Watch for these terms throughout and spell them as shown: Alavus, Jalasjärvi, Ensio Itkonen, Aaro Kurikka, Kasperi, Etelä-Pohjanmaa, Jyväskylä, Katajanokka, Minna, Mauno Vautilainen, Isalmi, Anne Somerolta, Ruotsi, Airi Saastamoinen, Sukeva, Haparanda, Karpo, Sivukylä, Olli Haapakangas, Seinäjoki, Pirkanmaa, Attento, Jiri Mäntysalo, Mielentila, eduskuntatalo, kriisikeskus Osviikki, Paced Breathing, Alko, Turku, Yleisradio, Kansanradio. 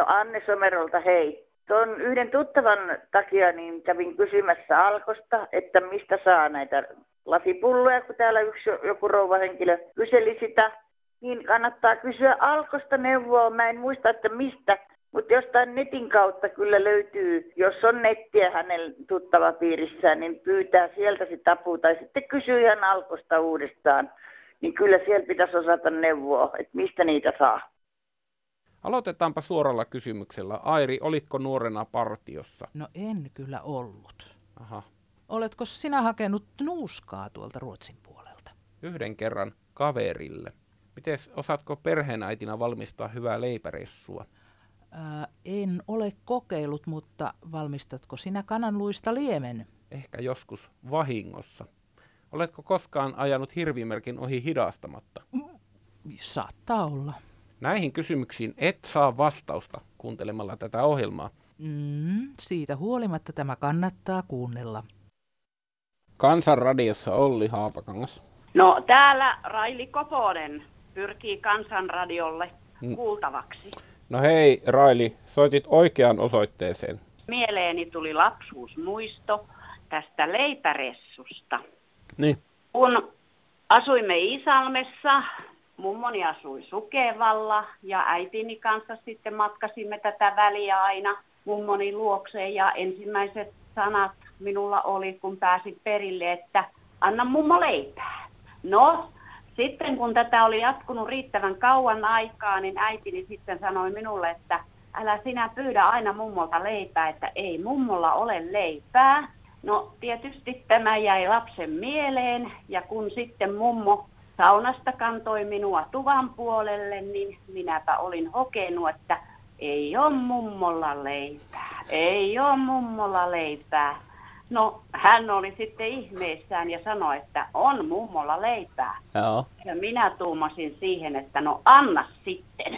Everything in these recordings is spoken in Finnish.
No Anne Somerolta, hei. Tuon yhden tuttavan takia niin kävin kysymässä Alkosta, että mistä saa näitä lasipulloja, kun täällä joku rouvahenkilö kyseli sitä. Niin kannattaa kysyä Alkosta neuvoa, mä en muista, että mistä, mutta jostain netin kautta kyllä löytyy. Jos on nettiä hänen tuttavapiirissään, niin pyytää sieltä sitä apua tai sitten kysyy ihan Alkosta uudestaan. Niin kyllä siellä pitäisi osata neuvoa, että mistä niitä saa. Aloitetaanpa suoralla kysymyksellä. Airi, olitko nuorena partiossa? No en kyllä ollut. Aha. Oletko sinä hakenut nuuskaa tuolta Ruotsin puolelta? Yhden kerran kaverille. Mites, osaatko perheenäitinä valmistaa hyvää leipäreissua? En ole kokeillut, mutta valmistatko sinä kananluista liemen? Ehkä joskus vahingossa. Oletko koskaan ajanut hirvimerkin ohi hidastamatta? Saattaa olla. Näihin kysymyksiin et saa vastausta kuuntelemalla tätä ohjelmaa. Siitä huolimatta tämä kannattaa kuunnella. Kansanradiossa Olli Haapakangas. No täällä Raili Koponen pyrkii Kansanradiolle kuultavaksi. No hei Raili, soitit oikeaan osoitteeseen. Mieleeni tuli lapsuusmuisto tästä leipäressusta. Niin. Kun asuimme Isalmessa, mummoni asui Sukevalla ja äitini kanssa sitten matkasimme tätä väliä aina mummoni luokseen. Ja ensimmäiset sanat minulla oli, kun pääsin perille, että anna mummo leipää. No, sitten kun tätä oli jatkunut riittävän kauan aikaa, niin äitini sitten sanoi minulle, että älä sinä pyydä aina mummolta leipää, että ei mummolla ole leipää. No tietysti tämä jäi lapsen mieleen ja kun sitten mummo saunasta kantoi minua tuvan puolelle, niin minäpä olin hokenut, että ei ole mummolla leipää, ei ole mummolla leipää. No hän oli sitten ihmeissään ja sanoi, että on mummolla leipää. Joo. Ja minä tuumasin siihen, että no anna sitten.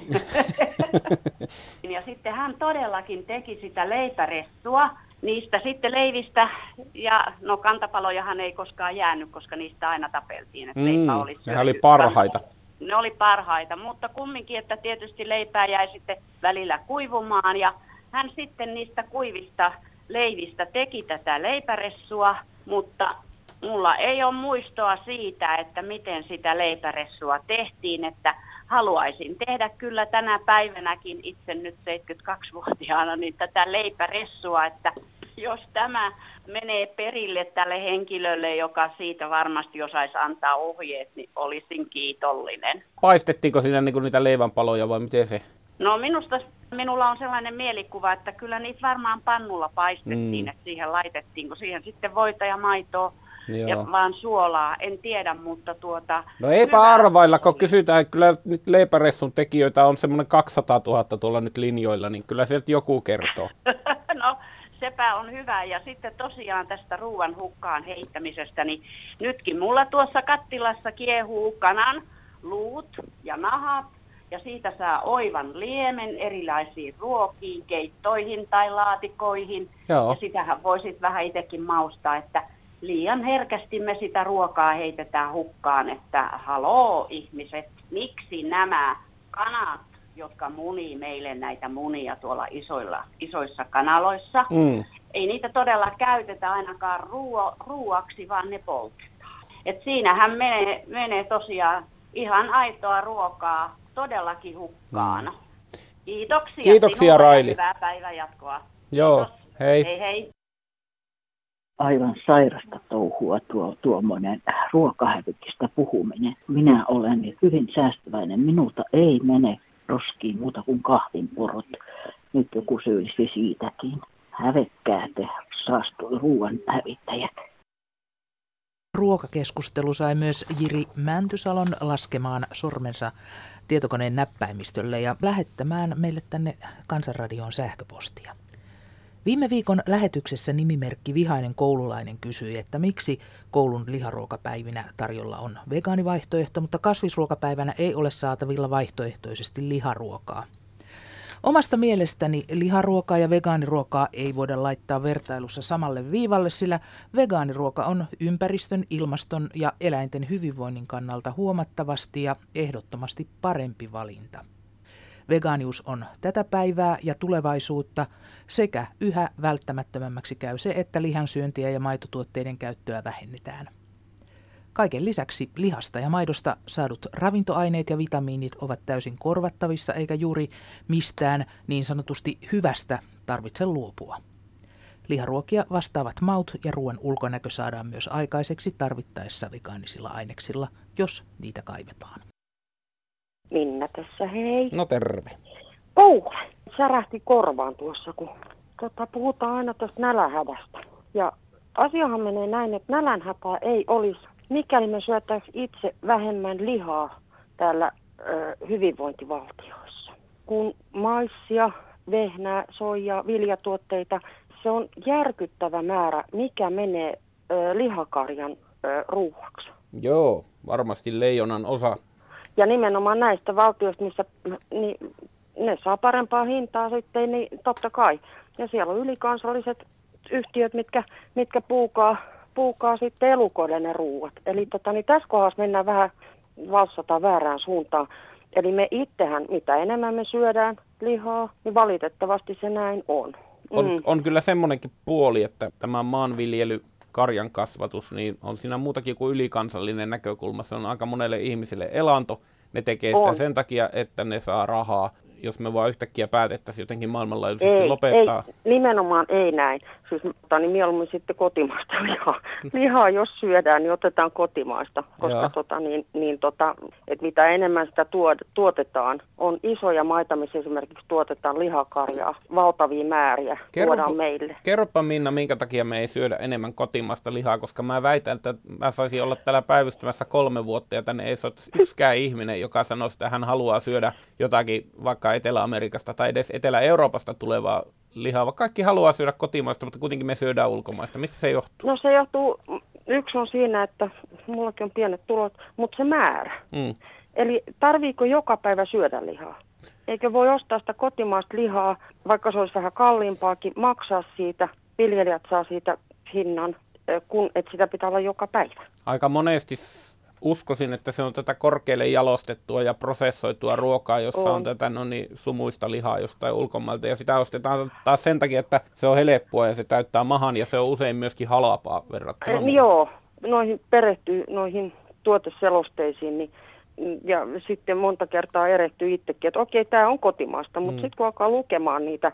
Ja sitten hän todellakin teki sitä leipäressua. Niistä sitten leivistä, ja no kantapalojahan ei koskaan jäänyt, koska niistä aina tapeltiin. Että leipä oli syöty. Nehän oli parhaita. Ne oli parhaita, mutta kumminkin, että tietysti leipää jäi sitten välillä kuivumaan. Ja hän sitten niistä kuivista leivistä teki tätä leipäressua, mutta mulla ei ole muistoa siitä, että miten sitä leipäressua tehtiin, että haluaisin tehdä kyllä tänä päivänäkin itse nyt 72-vuotiaana niin tätä leipäressua, että jos tämä menee perille tälle henkilölle, joka siitä varmasti osaisi antaa ohjeet, niin olisin kiitollinen. Paistettiinko siinä niinku niitä leivänpaloja vai miten se? No minulla on sellainen mielikuva, että kyllä niitä varmaan pannulla paistettiin, että siihen laitettiin, kun siihen sitten voita ja maitoa. Joo. Ja vaan suolaa, en tiedä, mutta No eipä arvailla, kun kysytään, kyllä nyt leipäressun tekijöitä on semmoinen 200 000 tuolla nyt linjoilla, niin kyllä sieltä joku kertoo. No sepä on hyvä, ja sitten tosiaan tästä ruuan hukkaan heittämisestä, niin nytkin mulla tuossa kattilassa kiehuu kanan, luut ja nahat, ja siitä saa oivan liemen erilaisiin ruokiin, keittoihin tai laatikoihin. Joo. Ja sitähän voisit vähän itsekin maustaa, että liian herkästi me sitä ruokaa heitetään hukkaan, että haloo ihmiset, miksi nämä kanat, jotka munii meille näitä munia tuolla isoissa kanaloissa, ei niitä todella käytetä ainakaan ruuaksi, vaan ne poltetaan. Et siinähän menee tosiaan ihan aitoa ruokaa todellakin hukkaan. Kiitoksia. Kiitoksia Raili. Hyvää päivän jatkoa. Joo, kiitos. Hei. Hei hei. Aivan sairasta touhua tuommoinen ruokahävikistä puhuminen. Minä olen hyvin säästäväinen. Minulta ei mene roskiin muuta kuin kahvinporot. Nyt joku syyllisi siitäkin. Hävetkää te saastui ruoan hävittäjät. Ruokakeskustelu sai myös Jiri Mäntysalon laskemaan sormensa tietokoneen näppäimistölle ja lähettämään meille tänne Kansanradioon sähköpostia. Viime viikon lähetyksessä nimimerkki Vihainen koululainen kysyi, että miksi koulun liharuokapäivinä tarjolla on vegaanivaihtoehto, mutta kasvisruokapäivänä ei ole saatavilla vaihtoehtoisesti liharuokaa. Omasta mielestäni liharuokaa ja vegaaniruokaa ei voida laittaa vertailussa samalle viivalle, sillä vegaaniruoka on ympäristön, ilmaston ja eläinten hyvinvoinnin kannalta huomattavasti ja ehdottomasti parempi valinta. Vegaanius on tätä päivää ja tulevaisuutta sekä yhä välttämättömämmäksi käy se, että lihansyöntiä ja maitotuotteiden käyttöä vähennetään. Kaiken lisäksi lihasta ja maidosta saadut ravintoaineet ja vitamiinit ovat täysin korvattavissa eikä juuri mistään niin sanotusti hyvästä tarvitse luopua. Liharuokia vastaavat maut ja ruoan ulkonäkö saadaan myös aikaiseksi tarvittaessa vegaanisilla aineksilla, jos niitä kaivetaan. Minna tässä, hei. No terve. Ouh, särähti korvaan tuossa, kun puhutaan aina tuosta nälähädästä. Ja asiahan menee näin, että nälänhätää ei olisi, mikäli me syötäisiin itse vähemmän lihaa täällä hyvinvointivaltioissa. Kun maissia, vehnää, soijaa, viljatuotteita, se on järkyttävä määrä, mikä menee lihakarjan ruuaksi. Joo, varmasti leijonan osa. Ja nimenomaan näistä valtioista, missä niin, ne saa parempaa hintaa sitten, niin totta kai. Ja siellä on ylikansalliset yhtiöt, mitkä puukaa sitten elukoille ne ruuat. Eli niin tässä kohdassa mennään vähän valssataan väärään suuntaan. Eli me itsehän, mitä enemmän me syödään lihaa, niin valitettavasti se näin on. On kyllä semmoinenkin puoli, että tämä maanviljely, karjan kasvatus, niin on siinä muutakin kuin ylikansallinen näkökulma. Se on aika monelle ihmiselle elanto. Ne tekee sitä sen takia, että ne saa rahaa. Jos me vaan yhtäkkiä päätettäisiin jotenkin maailmanlaajuisesti lopettaa. Ei, nimenomaan ei näin. Siis niin mieluummin sitten kotimaista lihaa. Jos syödään, niin otetaan kotimaista, koska että mitä enemmän sitä tuotetaan, on isoja maita, missä esimerkiksi tuotetaan lihakarjaa, valtavia määriä tuodaan meille. Kerropa Minna, minkä takia me ei syödä enemmän kotimaista lihaa, koska mä väitän, että mä saisin olla täällä päivystämässä 3 vuotta ja tänne ei soittaisi yksikään ihminen, joka sanoo, että hän haluaa syödä jotakin vaikka Etelä-Amerikasta tai edes Etelä-Euroopasta tulevaa lihaa. Kaikki haluaa syödä kotimaista, mutta kuitenkin me syödään ulkomaista. Mistä se johtuu? No se johtuu, yksi on siinä, että mullakin on pienet tulot, mutta se määrä. Eli tarviiko joka päivä syödä lihaa? Eikö voi ostaa sitä kotimaista lihaa, vaikka se olisi vähän kalliimpaakin, maksaa siitä, viljelijät saa siitä hinnan, kun et sitä pitää olla joka päivä. Aika monesti uskoisin, että se on tätä korkealle jalostettua ja prosessoitua ruokaa, jossa on tätä sumuista lihaa jostain ulkomailta. Ja sitä ostetaan taas sen takia, että se on helppoa ja se täyttää mahan ja se on usein myöskin halapaa verrattuna. Joo, noihin perehtyy noihin tuoteselosteisiin niin, ja sitten monta kertaa erehtyy itsekin, että okei, tämä on kotimaasta, mutta sitten kun alkaa lukemaan niitä,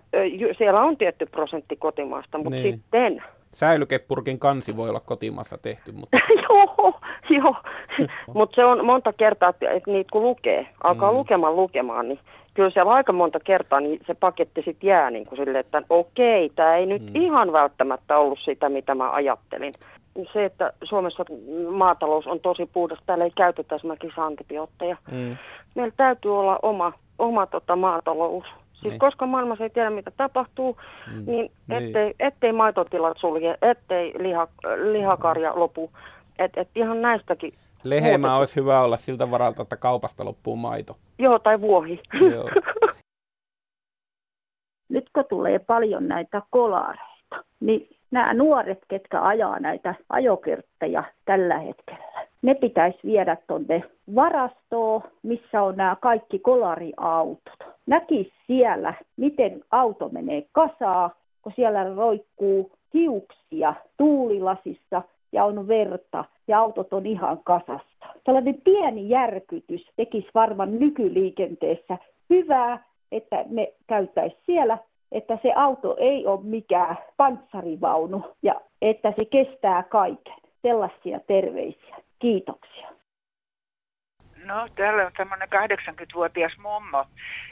siellä on tietty prosentti kotimaasta, mutta niin. Sitten säilykepurkin kansi voi olla kotimaassa tehty, mutta Joo, mutta se on monta kertaa, että niitä kun lukee, alkaa lukemaan, niin kyllä siellä aika monta kertaa niin se paketti sitten jää niin kuin silleen, että okei, tämä ei nyt ihan välttämättä ollut sitä, mitä mä ajattelin. Se, että Suomessa maatalous on tosi puhdas, täällä ei käytetä esimerkiksi antibiootteja. Meillä täytyy olla oma maatalous. Siis niin. Koska maailmassa ei tiedä, mitä tapahtuu, niin ettei maitotilat sulje, ettei lihakarja lopu. Et ihan näistäkin. Lehemä olisi hyvä olla siltä varalta, että kaupasta loppuu maito. Joo, tai vuohi. Joo. Nyt kun tulee paljon näitä kolareita, niin nämä nuoret, ketkä ajaa näitä ajokirtteja tällä hetkellä, ne pitäisi viedä tuonne varastoon, missä on nämä kaikki kolariautot. Näkisi siellä, miten auto menee kasaan, kun siellä roikkuu hiuksia tuulilasissa ja on verta ja autot on ihan kasassa. Tällainen pieni järkytys tekisi varmaan nykyliikenteessä hyvää, että me käytäisiin siellä, että se auto ei ole mikään panssarivaunu ja että se kestää kaiken. Sellaisia terveisiä. Kiitoksia. No, täällä on tämmöinen 80-vuotias mummo,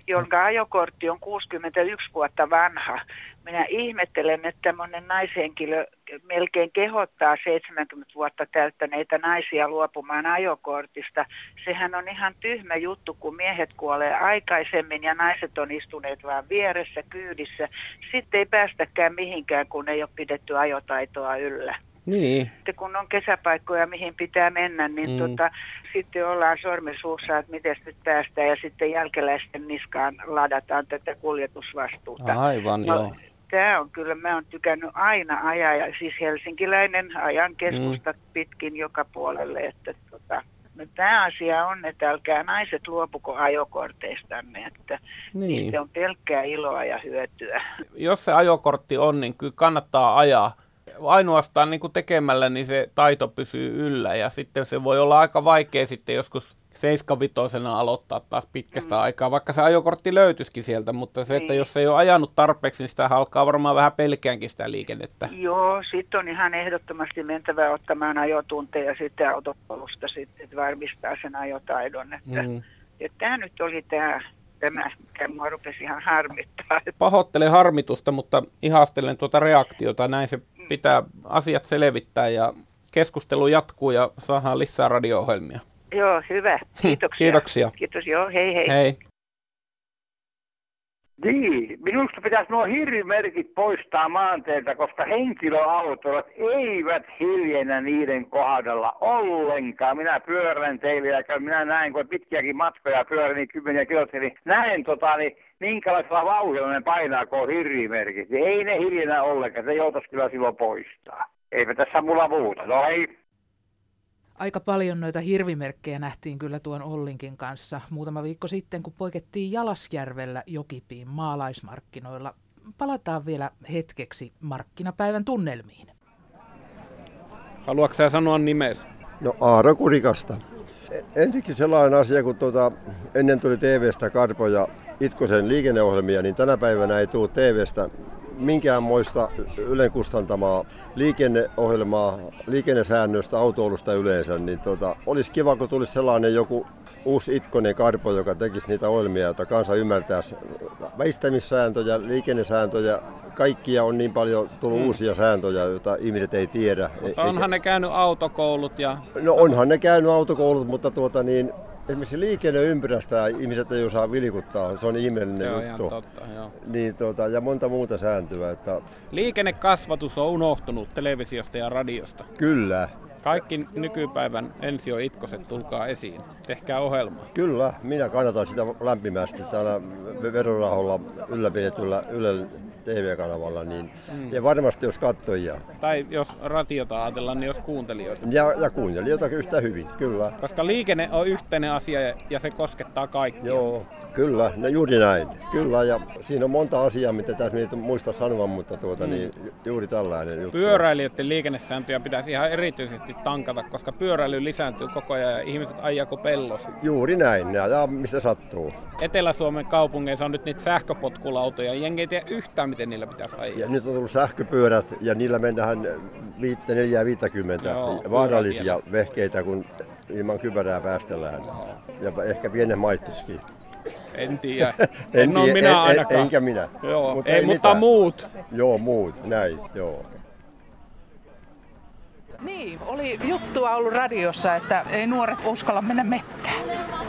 jonka ajokortti on 61 vuotta vanha. Minä ihmettelen, että tämmöinen naishenkilö melkein kehottaa 70 vuotta täyttäneitä naisia luopumaan ajokortista. Sehän on ihan tyhmä juttu, kun miehet kuolee aikaisemmin ja naiset on istuneet vaan vieressä, kyydissä. Sitten ei päästäkään mihinkään, kun ei ole pidetty ajotaitoa yllä. Niin. Sitten kun on kesäpaikkoja, mihin pitää mennä, niin sitten ollaan sormisuussa, että miten nyt päästään, ja sitten jälkeläisten niskaan ladataan tätä kuljetusvastuuta. Aivan, joo. Tämä on kyllä, mä oon tykännyt aina ajaa, ja siis helsinkiläinen ajan keskusta pitkin joka puolelle, että pääasia on, että älkää naiset luopuko ajokorteistanne, että niin. Niistä on pelkkää iloa ja hyötyä. Jos se ajokortti on, niin kyllä kannattaa ajaa. Ainoastaan niin kuin tekemällä niin se taito pysyy yllä ja sitten se voi olla aika vaikea sitten joskus 7-vitosena aloittaa taas pitkästä aikaa, vaikka se ajokortti löytyisikin sieltä, mutta se, että jos ei ole ajanut tarpeeksi, niin sitä alkaa varmaan vähän pelkäänkin sitä liikennettä. Joo, sitten on ihan ehdottomasti mentävä ottamaan ajotunteja sitä autopolusta, että varmistaa sen ajotaidon. Että, että tämä nyt oli tämä, mikä minua rupesi ihan harmittaa. Pahoittelen harmitusta, mutta ihastelen tuota reaktiota, näin se pitää asiat selvittää ja keskustelu jatkuu ja saadaan lisää radio-ohjelmia. Joo, hyvä. Kiitoksia. Kiitoksia. Kiitos, joo. Hei hei. Hei. Niin, minusta pitäisi nuo hirvimerkit poistaa maanteilta, koska henkilöautot eivät hiljennä niiden kohdalla ollenkaan. Minä pyörän teille ja minä näen, kun pitkiäkin matkoja pyörin, niin 10 kilometriä, niin näen minkälaisella vauhdilla ne painaa, kun on hirvimerkit. Ei ne hiljennä ollenkaan, se joutuisi kyllä silloin poistaa. Eipä tässä mulla muuta. No hei. Aika paljon noita hirvimerkkejä nähtiin kyllä tuon Ollinkin kanssa muutama viikko sitten, kun poikettiin Jalasjärvellä Jokipiin maalaismarkkinoilla. Palataan vielä hetkeksi markkinapäivän tunnelmiin. Haluatko sä sanoa nimesi? No, Aaro Kurikasta. Ensiksi sellainen asia, kun ennen tuli TV:stä Karpo ja Itkosen liikenneohjelmia, niin tänä päivänä ei tule TV:stä minkäänmoista Ylen kustantamaa liikenneohjelmaa, liikennesäännöistä, autoilusta yleensä, niin olisi kiva, kun tulisi sellainen joku uusi Itkonen Karpo, joka tekisi niitä ohjelmia, jota kansa ymmärtäisi väistämissääntöjä, liikennesääntöjä. Kaikkia on niin paljon tullut uusia sääntöjä, joita ihmiset ei tiedä. Mutta onhan ne käynyt autokoulut? No onhan ne käynyt autokoulut, mutta esimerkiksi liikenneympyrästä ihmiset ei osaa vilkuttaa, se on ihmeellinen juttu. Totta, joo. Niin, ja monta muuta sääntöä. Että liikennekasvatus on unohtunut televisiosta ja radiosta. Kyllä. Kaikki nykypäivän Ensio Itkoset, tulkaa esiin. Tehkää ohjelmaa. Kyllä, minä kannatan sitä lämpimästi täällä verorahoilla ylläpidetyllä Ylen TV-kanavalla. Niin. Ja varmasti jos katsojia. Tai jos ratiota ajatellaan, niin jos kuuntelijoita. Ja kuuntelijoita yhtä hyvin, kyllä. Koska liikenne on yhteinen asia ja se koskettaa kaikkia. Joo, kyllä, no juuri näin. Kyllä, ja siinä on monta asiaa, mitä tässä ei muista sanoa, mutta niin, juuri tällainen juttu. Pyöräilijöiden liikennesääntöjä pitäisi ihan erityisesti tankata, koska pyöräily lisääntyy koko ajan ja ihmiset ajaa kuin pellossa. Juuri näin, ja mistä sattuu. Etelä-Suomen kaupungeissa on nyt niitä sähköpotkulautoja, jengi ei tiedä yhtään, miten niillä pitäisi ajaa. Ja nyt on tullut sähköpyörät, ja niillä mennään 4,50 vaarallisia vehkeitä, kun ilman kypärää päästellään. Ja ehkä pienen maistiskin. En tiedä. En ole minä ainakaan. Enkä minä. Joo. Mutta muut. Joo, muut. Näin, joo. Niin, oli juttua ollut radiossa, että ei nuoret uskalla mennä mettään.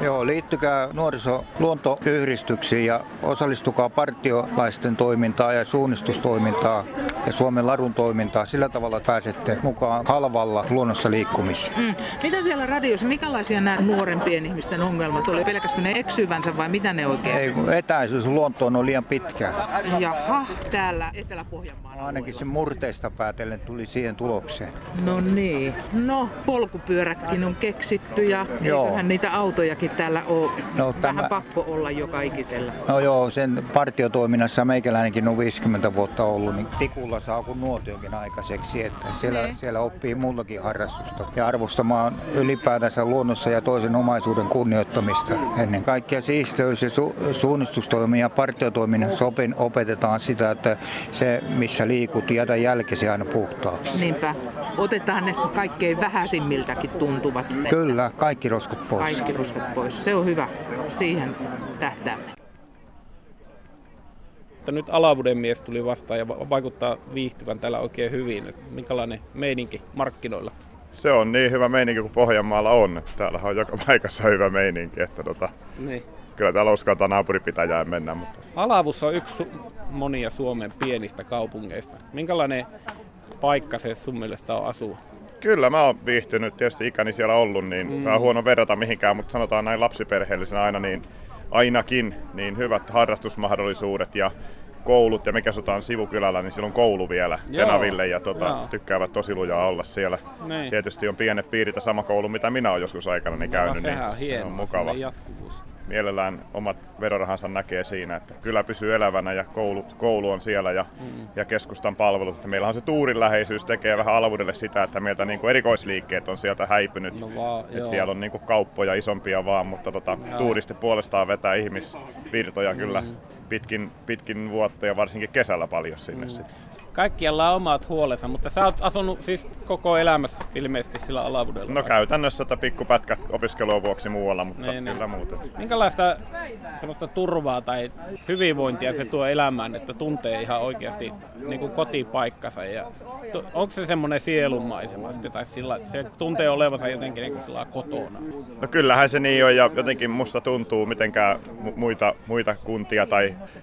Joo, liittykää nuorisoluontoyhdistyksiin ja osallistukaa partiolaisten toimintaa ja suunnistustoimintaa ja Suomen ladun toimintaa. Sillä tavalla pääsette mukaan halvalla luonnossa liikkumiseen. Mitä siellä radiossa, minkälaisia nämä nuorempien ihmisten ongelmat oli? Pelkästään ne eksyvänsä vai mitä ne oikein? Ei, kun etäisyys luontoon on liian pitkä. Jaha, täällä Etelä-Pohjanmaalla. Ainakin sen murteista päätellen tuli siihen tulokseen. No niin. No, polkupyörätkin on keksitty ja eiköhän niitä autojakin täällä ole. No, vähän pakko olla joka ikisellä. No joo, sen partiotoiminnassa meikäläinenkin on 50 vuotta ollut, niin tikulla saa kun nuotiokin aikaiseksi, että siellä oppii muutakin harrastusta ja arvostamaan ylipäätänsä luonnossa ja toisen omaisuuden kunnioittamista. Ennen kaikkea siisteys- ja suunnistustoimia ja partiotoiminnassa opetetaan sitä, että se missä liikut, jätä jälkesi aina puhtaaksi. Niinpä. Otetaan ne kaikkein vähäisimmiltäkin tuntuvat. Kyllä, kaikki roskut pois. Kaikki roskut pois. Se on hyvä. Siihen tähtäämme. Nyt Alavuden mies tuli vastaan ja vaikuttaa viihtyvän täällä oikein hyvin. Minkälainen meininki markkinoilla? Se on niin hyvä meininki kuin Pohjanmaalla on. Täällä on joka paikassa hyvä meininki. Että niin. Kyllä täällä uskaltaa naapuripitäjää mennä. Mutta Alavus on yksi monia Suomen pienistä kaupungeista. Minkälainen paikka se sun mielestä on asua? Kyllä mä oon viihtynyt, tietysti ikäni siellä ollut, niin tää on huono verrata mihinkään, mutta sanotaan näin lapsiperheellisenä ainakin, niin hyvät harrastusmahdollisuudet ja koulut ja me käsotaan Sivukylällä, niin siellä on koulu vielä Tenaville ja tykkäävät tosi lujaa olla siellä. Niin. Tietysti on pienet piirit, sama koulu mitä minä olen joskus aikana käynyt, niin on hienoa, mukava. Mielellään omat verorahansa näkee siinä, että kylä pysyy elävänä ja koulu on siellä ja keskustan palvelut. Meillähän se tuurin läheisyys tekee vähän Alavuudelle sitä, että meiltä niinku erikoisliikkeet on sieltä häipynyt. Siellä on niinku kauppoja isompia vaan, mutta tuuristi puolestaan vetää ihmisvirtoja kyllä pitkin vuotta ja varsinkin kesällä paljon sinne. Kaikkialla on omat huolensa, mutta sä oot asunut siis koko elämässä ilmeisesti sillä Alavuudella. No käytännössä pikkupätkä opiskelua vuoksi muualla, mutta kyllä muuten. Minkälaista semmoista turvaa tai hyvinvointia se tuo elämään, että tuntee ihan oikeasti niin kuin kotipaikkansa? Ja onko se semmoinen sielunmaisema tai sillä, että se tuntee olevansa jotenkin niin kuin sillä kotona? No kyllähän se niin on ja jotenkin musta tuntuu mitenkään muita kuntia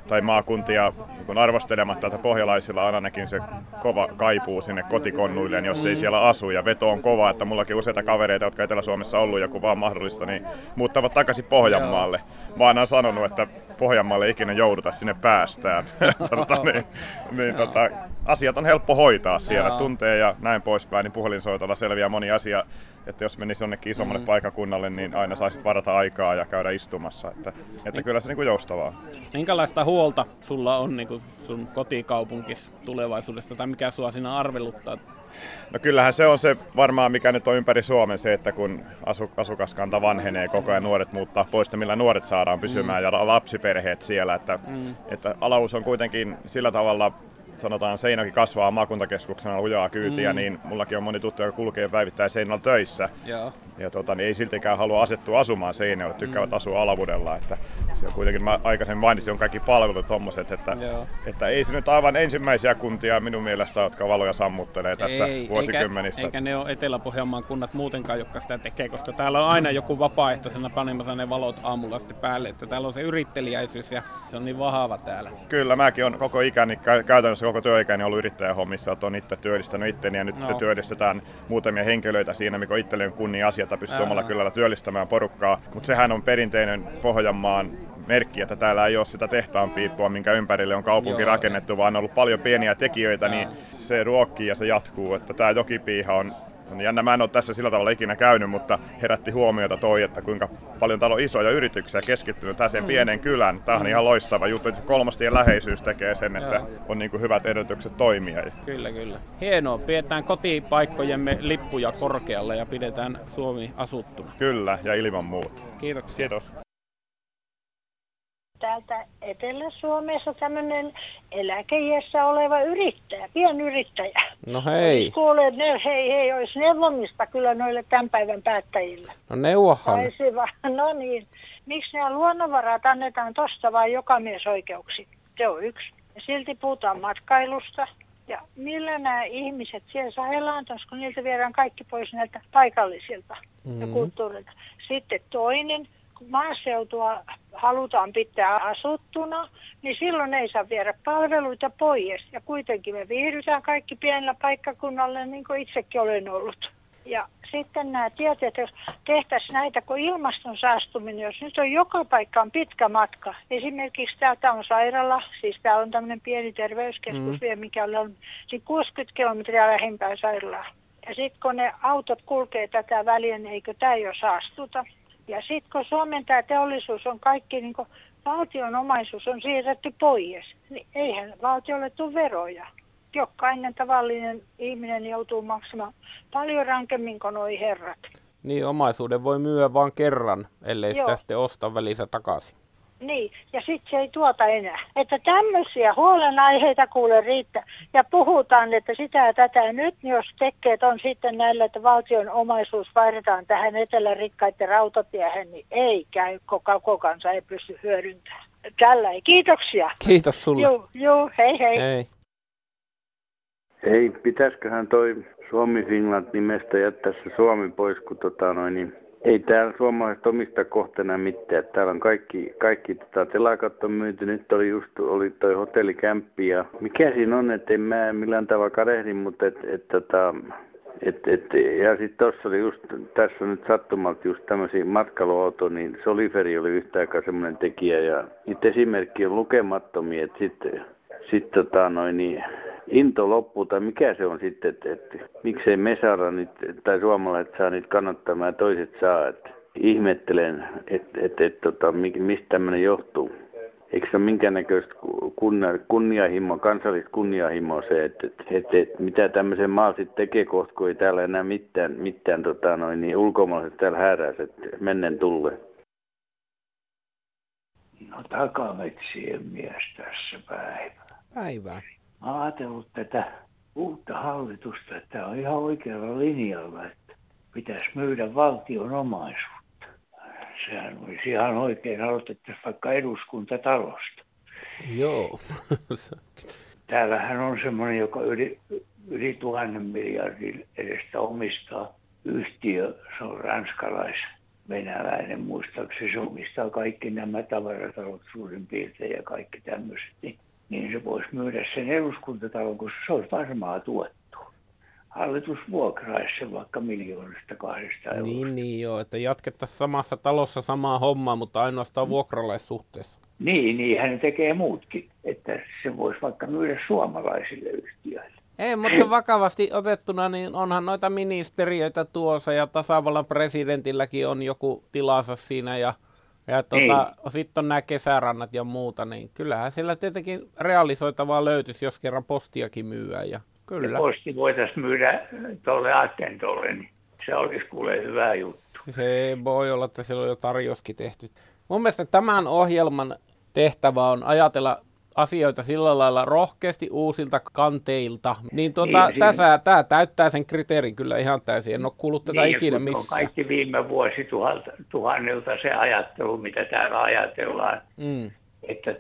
tai maakuntia kun arvostelematta, että pohjalaisilla on ainakin se kova kaipuu sinne kotikonnuilleen, jos ei siellä asu. Ja veto on kova, että mullakin useita kavereita, jotka Etelä-Suomessa ollut ja kun vaan mahdollista, niin muuttavat takaisin Pohjanmaalle. Mä oon sanonut, että Pohjanmaalle ei ikinä jouduta, sinne päästään. Asiat on helppo hoitaa siellä, tuntee ja näin poispäin, niin puhelinsoitolla selviää moni asia. Että jos menisi jonnekin isommalle paikakunnalle, niin aina saisit varata aikaa ja käydä istumassa. Että kyllä se niin kuin joustavaa. Minkälaista huolta sulla on niin kuin sun kotikaupunkis tulevaisuudesta tai mikä sua siinä arveluttaa? No kyllähän se on se varmaan, mikä nyt on ympäri Suomen se, että kun asukaskanta vanhenee koko ajan, nuoret muuttaa pois, että millä nuoret saadaan pysymään ja lapsiperheet siellä. Että Alavus on kuitenkin sillä tavalla... Sanotaan, Seinäjoki kasvaa maakuntakeskuksena lujaa kyytiä, niin mullakin on moni tuttu, joka kulkee päivittäin Seinäjoella töissä. Ja niin ei siltikään halua asettua asumaan Seinäjoella, tykkäävät asua Alavuudella. Että siellä kuitenkin mä aikaisemmin mainitsin, on kaikki palvelut tommoset, että ei se nyt aivan ensimmäisiä kuntia minun mielestä, jotka valoja sammuttelee tässä vuosikymmenissä. Eikä ne ole Etelä-Pohjanmaan kunnat muutenkaan, jotka sitä tekee, koska täällä on aina joku vapaaehtoisena panemassa ne valot aamulla sitten päälle. Että täällä on se yritteliäisyys ja se on niin vahava täällä. Kyllä, mäkin olen koko ikäni käytännössä koko työikäni ollut yrittäjähommissa, että olen itse työllistänyt itteni ja nyt työllistetään muutamia henkilöitä siinä, mikä on itselleni kunnia asia, että pystyy omalla kylällä työllistämään porukkaa. Mutta sehän on perinteinen Pohjanmaan merkki, että täällä ei ole sitä tehtaanpiippua, minkä ympärille on kaupunki rakennettu, vaan on ollut paljon pieniä tekijöitä, niin se ruokkii ja se jatkuu. Että tämä Jokipiiha on jännä, mä en ole tässä sillä tavalla ikinä käynyt, mutta herätti huomiota toi, että kuinka paljon täällä on isoja yrityksiä keskittynyt tähän sen pienen kylän. Tämä on ihan loistava juttu, että Kolmostien läheisyys tekee sen, että on niin kuin hyvät edellytykset toimia. Kyllä, kyllä. Hienoa. Pidetään kotipaikkojemme lippuja korkealle ja pidetään Suomi asuttuna. Kyllä, ja ilman muuta. Kiitoksia. Kiitos. Täältä Etelä-Suomessa tämmöinen eläkeiässä oleva yrittäjä, pienyrittäjä. No hei. Kuule, hei, olisi neuvomista kyllä noille tämän päivän päättäjille. No neuvohan. Taisiva. No niin. Miksi nämä luonnonvarat annetaan tosta vaan joka mies oikeuksi? Se on yksi. Silti puhutaan matkailusta. Ja millä nämä ihmiset siellä saa elantonsa, kun niiltä viedään kaikki pois näiltä paikallisilta ja kulttuurilta. Sitten toinen. Kun maaseutua halutaan pitää asuttuna, niin silloin ei saa viedä palveluita pois. Ja kuitenkin me viihdytään kaikki pienellä paikkakunnalla, niin kuin itsekin olen ollut. Ja sitten nämä tieteet, jos tehtäisiin näitä, kun ilmaston saastuminen, jos nyt on joka paikkaan pitkä matka. Esimerkiksi täältä on sairaala, siis täällä on tämmöinen pieni terveyskeskus vielä, mikä on niin 60 kilometriä lähempää sairaalaa. Ja sitten kun ne autot kulkee tätä väliä, niin eikö tämä jo saastuta? Ja sitten kun Suomen tämä teollisuus on kaikki, niin kuin valtion omaisuus on siirretty pois, niin eihän valtiolle tule veroja. Jokainen tavallinen ihminen joutuu maksamaan paljon rankemmin kuin nuo herrat. Niin, omaisuuden voi myyä vain kerran, ellei sitä sitten osta välissä takaisin. Niin, ja sitten se ei tuota enää. Että tämmöisiä huolenaiheita kuule riittää. Ja puhutaan, että sitä ja tätä. Nyt jos tekkeet on sitten näillä, että valtion omaisuus vaihdetaan tähän etelärikkaiden rautatiehen, niin ei käy, koko kansa ei pysty hyödyntämään. Tällä ei. Kiitoksia. Kiitos sulle. Juu, hei. Hei, pitäisköhän toi Suomi-Finland nimestä jättää se Suomi pois, kun ei täällä suomalaiset omista kohteena mitään. Täällä on kaikki telakat on myyty. Nyt oli toi hotellikämppi ja mikä siinä on, että en mä millään tavalla kadehdi, mutta ja sitten tuossa oli just, tässä nyt sattumalta just tämmöisiä matkailuauto, niin Soliferi oli yhtä aikaa semmoinen tekijä ja niitä esimerkkiä on lukemattomia, että sitten sitten into loppuu, tai mikä se on sitten, että miksei me saada niitä, tai suomalaiset saa niitä kannattamaan ja toiset saa. Että ihmettelen, että mistä tämmöinen johtuu. Eikö se ole minkäännäköistä kunnianhimoa, kansallista kunnianhimoa se, että mitä tämmöisen maan sitten tekee kohta, kun ei täällä enää mitään ulkomaalaiset täällä hääräiset mennen tulleen. No takametsien mies tässä päivä. Mä ajatellut tätä uutta hallitusta, että tää on ihan oikealla linjalla, että pitäisi myydä valtion omaisuutta. Sehän olisi ihan oikein, aloitettaisiin vaikka eduskuntatalosta. Joo. Täällähän on semmoinen, joka yli 1 000 miljardin edestä omistaa yhtiö. Se on ranskalaisvenäläinen muistaakseni. Se omistaa kaikki nämä tavaratalot suurin piirtein ja kaikki tämmöiset. Niin se voisi myydä sen eduskuntatalon, koska se olisi varmaa tuottua. Hallitus vuokraisi sen vaikka 1 200 000 euroa. Niin joo, että jatkettaisiin samassa talossa samaa hommaa, mutta ainoastaan vuokralaissuhteessa. Niin, hän tekee muutkin, että se voisi vaikka myydä suomalaisille yhtiöille. Ei, mutta vakavasti otettuna, niin onhan noita ministeriöitä tuossa ja tasavallan presidentilläkin on joku tilansa siinä ja... Ja sitten on nämä kesärannat ja muuta, niin kyllähän siellä tietenkin realisoitavaa löytyisi, jos kerran postiakin myyään. Ja posti voitaisiin myydä tuolle Attentolle, niin se olisi kuule hyvä juttu. Se voi olla, että siellä on jo tarjouskin tehty. Mun mielestä tämän ohjelman tehtävä on ajatella asioita sillä lailla rohkeasti uusilta kanteilta. Tämä täyttää sen kriteerin kyllä ihan täysin. En ole kuullut tätä ikinä missään. Kaikki viime vuosituhannelta se ajattelu, mitä täällä ajatellaan, että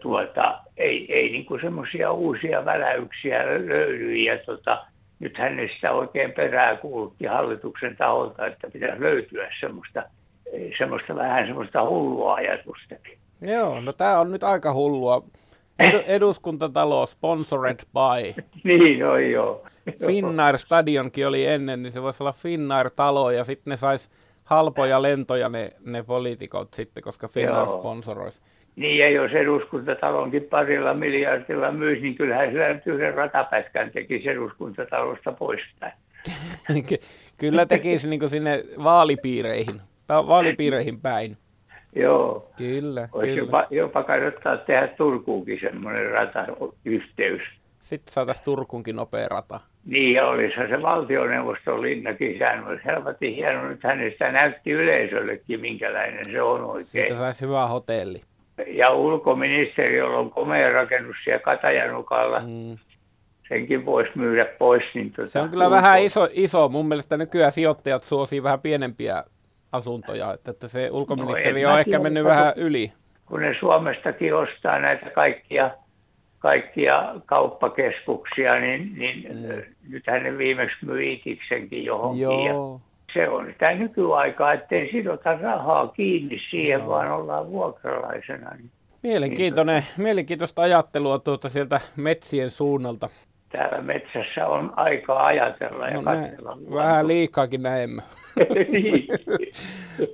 ei niinku semmoisia uusia väläyksiä löydy. Ja nythän ne sitä oikein perää kuulutti hallituksen taholta, että pitäisi löytyä semmoista hullua ajatustakin. Joo, no tämä on nyt aika hullua. Eduskuntatalo sponsored by. Niin on joo. Finnair Stadionkin oli ennen, niin se voisi olla Finnair-talo ja sitten ne sais halpoja lentoja ne poliitikot sitten, koska Finnair sponsoroisi. Niin ja jos eduskuntatalonkin 2 miljardilla myisi, niin kyllähän sillä nyt yhden ratapätkän tekisi eduskuntatalosta poispäin. Kyllä tekisi niin kuin sinne vaalipiireihin päin. Joo, kyllä. Jopa kannattaa tehdä Turkuunkin semmoinen ratayhteys. Sitten saataisiin Turkuunkin nopea rata. Niin, ja olisihan se valtioneuvoston linnakin, sehän olisi helvetin hieno. Nyt hänestä näytti yleisöllekin, minkälainen se on oikein. Siitä saisi hyvä hotelli. Ja ulkoministeriöllä on komea rakennus siellä Katajanokalla. Senkin voisi myydä pois. Niin se on kyllä vähän iso. Mun mielestä nykyään sijoittajat suosii vähän pienempiä asuntoja, että se ulkoministeri on ehkä mennyt vähän yli. Kun ne Suomestakin ostaa näitä kaikkia kauppakeskuksia, niin nythän ne viimeksi myi Itiksenkin johonkin. Joo. Se on sitä nykyaikaa, ettei sidota rahaa kiinni siihen, vaan ollaan vuokralaisena. Mielenkiintoista ajattelua sieltä metsien suunnalta. Täällä metsässä on aikaa ajatella ja katsella. Vähän liikaakin näemme.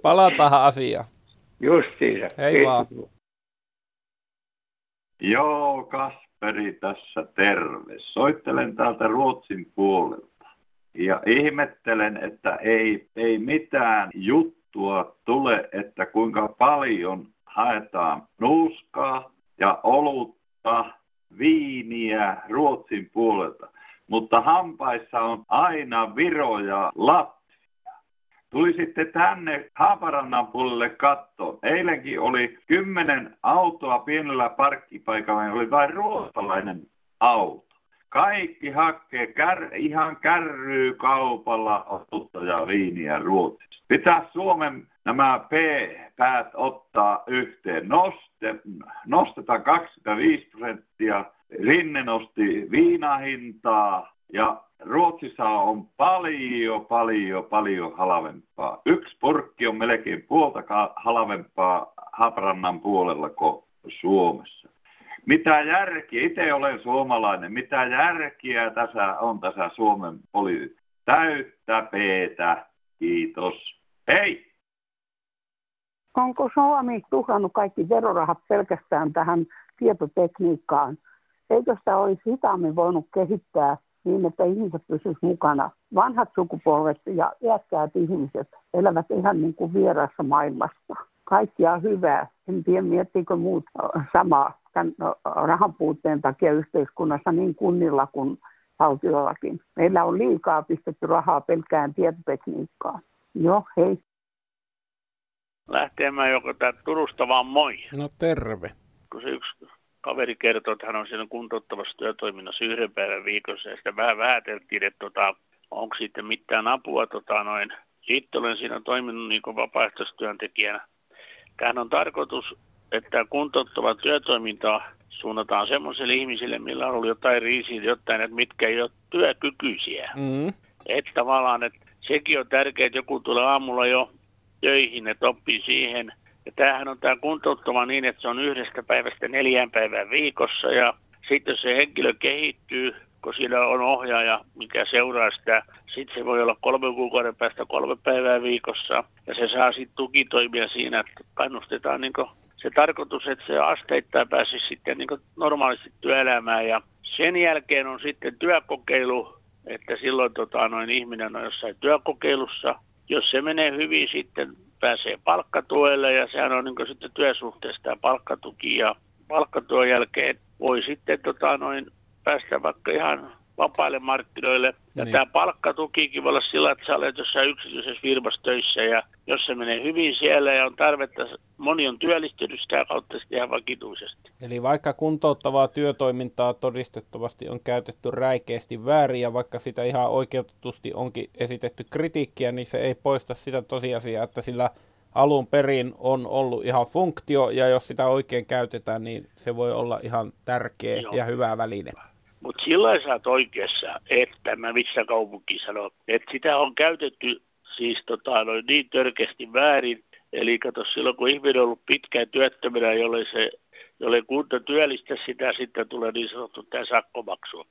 Palataan asiaan. Justiinsa. Hei vaan. Joo, Kasperi tässä terve. Soittelen täältä Ruotsin puolelta. Ja ihmettelen, että ei mitään juttua tule, että kuinka paljon haetaan nuuskaa ja olutta, viiniä Ruotsin puolelta, mutta hampaissa on aina Viro ja Latvia. Tuli sitten tänne Haaparannan puolelle kattoon. Eilenkin oli 10 autoa pienellä parkkipaikalla, ja oli vain ruotsalainen auto. Kaikki hakkee ihan kärryy kaupalla olutta ja viiniä Ruotsissa. Pitää Suomen nämä P-päät ottaa yhteen. Nostetaan 25%. Rinne nosti viinahintaa ja Ruotsissa on paljon halvempaa. Yksi purkki on melkein puolta halvempaa Haaparannan puolella kuin Suomessa. Mitä järkiä, itse olen suomalainen, mitä järkiä on tässä Suomen politiikassa? Täyttä peetä, kiitos. Hei! Onko Suomi tuhannut kaikki verorahat pelkästään tähän tietotekniikkaan? Eikö sitä olisi hitaammin voinut kehittää niin, että ihmiset pysyisivät mukana? Vanhat sukupolvet ja iäkkäät ihmiset elävät ihan niin kuin vierassa maailmassa. Kaikkia hyvää. En tiedä, miettikö muut samaa tämän rahan puutteen takia yhteiskunnassa niin kunnilla kuin valtiollakin. Meillä on liikaa pistetty rahaa pelkkään tietotekniikkaan. Joo, hei. Lähteemään joko tää Turusta vaan moi. No terve. Kun se yksi kaveri kertoo, että hän on siellä kuntouttavassa työtoiminnassa yhden päivän viikossa ja sitä vähän vähäteltiin, että onko siitä mitään apua. Itse olen siinä toiminut niin kuin vapaaehtoistyöntekijänä. Tämähän on tarkoitus, että kuntouttava työtoiminta suunnataan semmoisille ihmisille, millä on ollut jotain riisiä, jotain, että mitkä ei ole työkykyisiä. Mm. Että tavallaan, että sekin on tärkeää, että joku tulee aamulla jo töihin, että oppii siihen. Ja tämähän on tämä kuntouttava niin, että se on 1 päivästä 4 päivää viikossa. Ja sitten jos se henkilö kehittyy, kun sillä on ohjaaja, mikä seuraa sitä, sitten se voi olla 3 kuukauden päästä 3 päivää viikossa. Ja se saa sitten tukitoimia siinä, että kannustetaan niin kuin se tarkoitus, että se asteittain pääsisi sitten niin kuin normaalisti työelämään. Ja sen jälkeen on sitten työkokeilu, että silloin ihminen on jossain työkokeilussa. Jos se menee hyvin, sitten pääsee palkkatuelle ja sehän on niin kuin sitten työsuhteesta palkkatuki. Ja palkkatuen jälkeen voi sitten päästä vaikka ihan vapaille markkinoille. Ja niin. Tämä palkkatukikin voi olla sillä, että sä olet jossain yksityisessä firmassa töissä ja jos se menee hyvin siellä ja on tarvetta, moni on työllistynyt sitä kautta ihan vakituisesti. Eli vaikka kuntouttavaa työtoimintaa todistettavasti on käytetty räikeästi väärin ja vaikka sitä ihan oikeutetusti onkin esitetty kritiikkiä, niin se ei poista sitä tosiasiaa, että sillä alun perin on ollut ihan funktio ja jos sitä oikein käytetään, niin se voi olla ihan tärkeä ja hyvä väline. Mutta silloin sä oot oikeassa, että mä missä kaupunki sanon, että sitä on käytetty siis niin törkeästi väärin. Eli kato, silloin kun ihminen on ollut pitkään työttömänä, jolle kunta työllistä sitä, sitten tulee niin sanottu tämä sakkomaksu.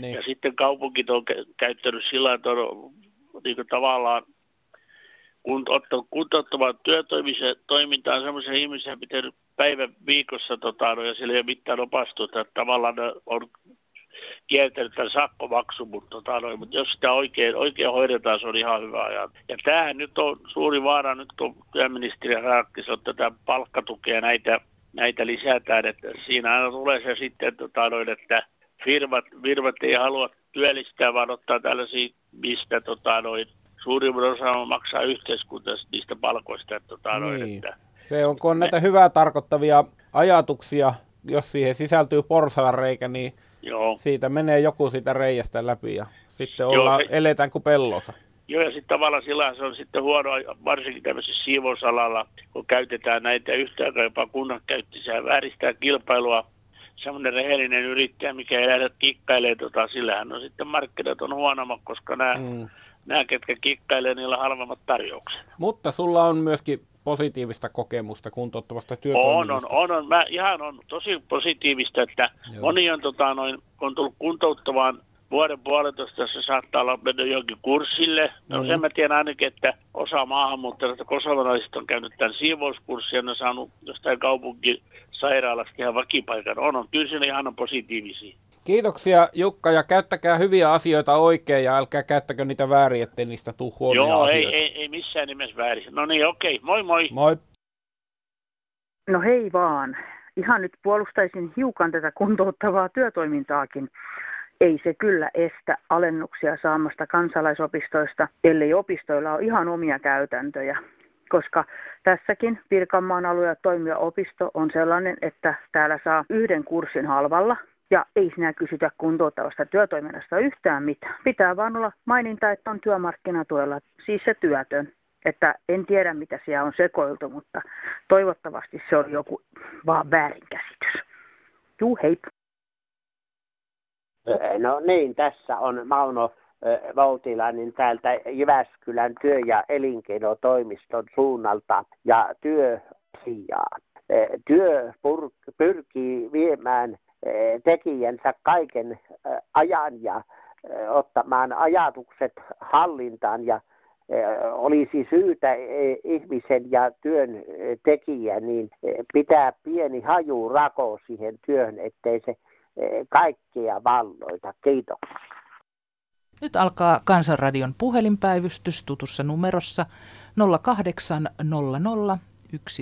Niin. Ja sitten kaupunkit on käyttänyt sillä tavalla, niin kuin tavallaan kuntouttamaan työtoimintaan semmoisen ihmisen pitänyt päivän viikossa ja sillä ei ole mitään opastusta. Tavallaan on kieltänyt tämän sakkomaksun, mutta jos sitä oikein hoidetaan, se on ihan hyvä ajan. Ja tämähän nyt on suuri vaara, nyt kun työministeri Haakkis on tätä palkkatukea, näitä lisätään, että siinä aina tulee se sitten, että firmat ei halua työllistää, vaan ottaa tällaisia, mistä suurin osa maksaa yhteiskunta niistä palkoista. Se on näitä hyvää tarkoittavia ajatuksia, jos siihen sisältyy porsaanreikä, niin joo. Siitä menee joku siitä reiästä läpi ja sitten eletään kuin pellossa. Joo, ja sitten tavallaan sillä se on sitten huono, varsinkin tämmöisessä siivousalalla, kun käytetään näitä yhtä aikaa, jopa kunnan käyttisää vääristää kilpailua. Semmoinen rehellinen yrittäjä, mikä ei lähde kikkailemaan, sillähän on sitten markkinat on huonommat, koska nämä ketkä kikkailee, niillä on halvemmat tarjoukset. Mutta sulla on myöskin positiivista kokemusta kuntouttavasta työtoiminnasta. On. Mä ihan on tosi positiivista, että joo. Moni on, on tullut kuntouttavaan vuoden puolitoista, se saattaa olla mennyt jonkin kurssille. No sen mä tiedän ainakin, että osa maahanmuuttajista kosovalaisista on käynyt tämän siivouskurssin ja ne on saanut jostain kaupunkisairaalasta ihan vakipaikan. On kyllä siinä ihan positiivisia. Kiitoksia Jukka ja käyttäkää hyviä asioita oikein ja älkää käyttäkö niitä väärin, ettei niistä tule huonoja asioita. Joo, ei missään nimessä väärin. No niin, okei. Moi moi. Moi. No hei vaan. Ihan nyt puolustaisin hiukan tätä kuntouttavaa työtoimintaakin. Ei se kyllä estä alennuksia saamasta kansalaisopistoista, ellei opistoilla ole ihan omia käytäntöjä. Koska tässäkin Pirkanmaan alueella toimiva opisto on sellainen, että täällä saa yhden kurssin halvalla. Ja ei sinä kysytä kuntouttavasta työtoiminnasta yhtään mitään. Pitää vaan olla maininta, että on työmarkkinatuella, siis se työtön. Että en tiedä, mitä siellä on sekoiltu, mutta toivottavasti se on joku vaan väärinkäsitys. Juu, hei. No niin, tässä on Mauno Vautilainen täältä Jyväskylän työ- ja elinkeinotoimiston suunnalta ja työasiaan. Työ pyrkii viemään tekijänsä kaiken ajan ja ottamaan ajatukset hallintaan ja olisi syytä ihmisen ja työn tekijän niin pitää pieni hajurako siihen työhön, ettei se kaikkia valloita. Kiitoksia. Nyt alkaa Kansanradion puhelinpäivystys tutussa numerossa 0800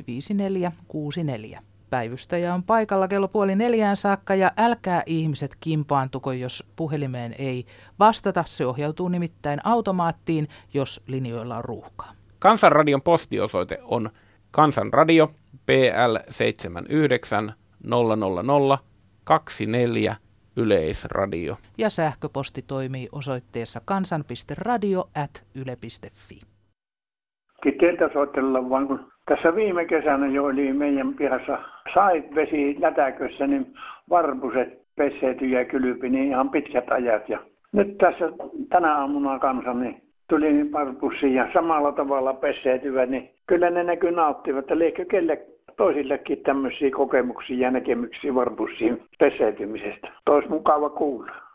15464. Päivystäjä on paikalla kello 3:30 saakka ja älkää ihmiset kimpaantuko, jos puhelimeen ei vastata. Se ohjautuu nimittäin automaattiin, jos linjoilla on ruuhkaa. Kansanradion postiosoite on Kansanradio PL 79 000 24 Yleisradio. Ja sähköposti toimii osoitteessa kansan.radio@yle.fi. Teiltä soitella vaan, kun tässä viime kesänä jo oli meidän pihassa saivesi lätäkössä, niin varpuset pesseetyi ja kylpi niin ihan pitkät ajat. Ja nyt tässä tänä aamuna kanssa niin tuli niin varpusia ja samalla tavalla pesseetyvät, niin kyllä ne näkyy nauttivat, että liekö kelle toisillekin tämmöisiä kokemuksia ja näkemyksiä varpusiin pesseetymisestä. Tois mukava kuulla.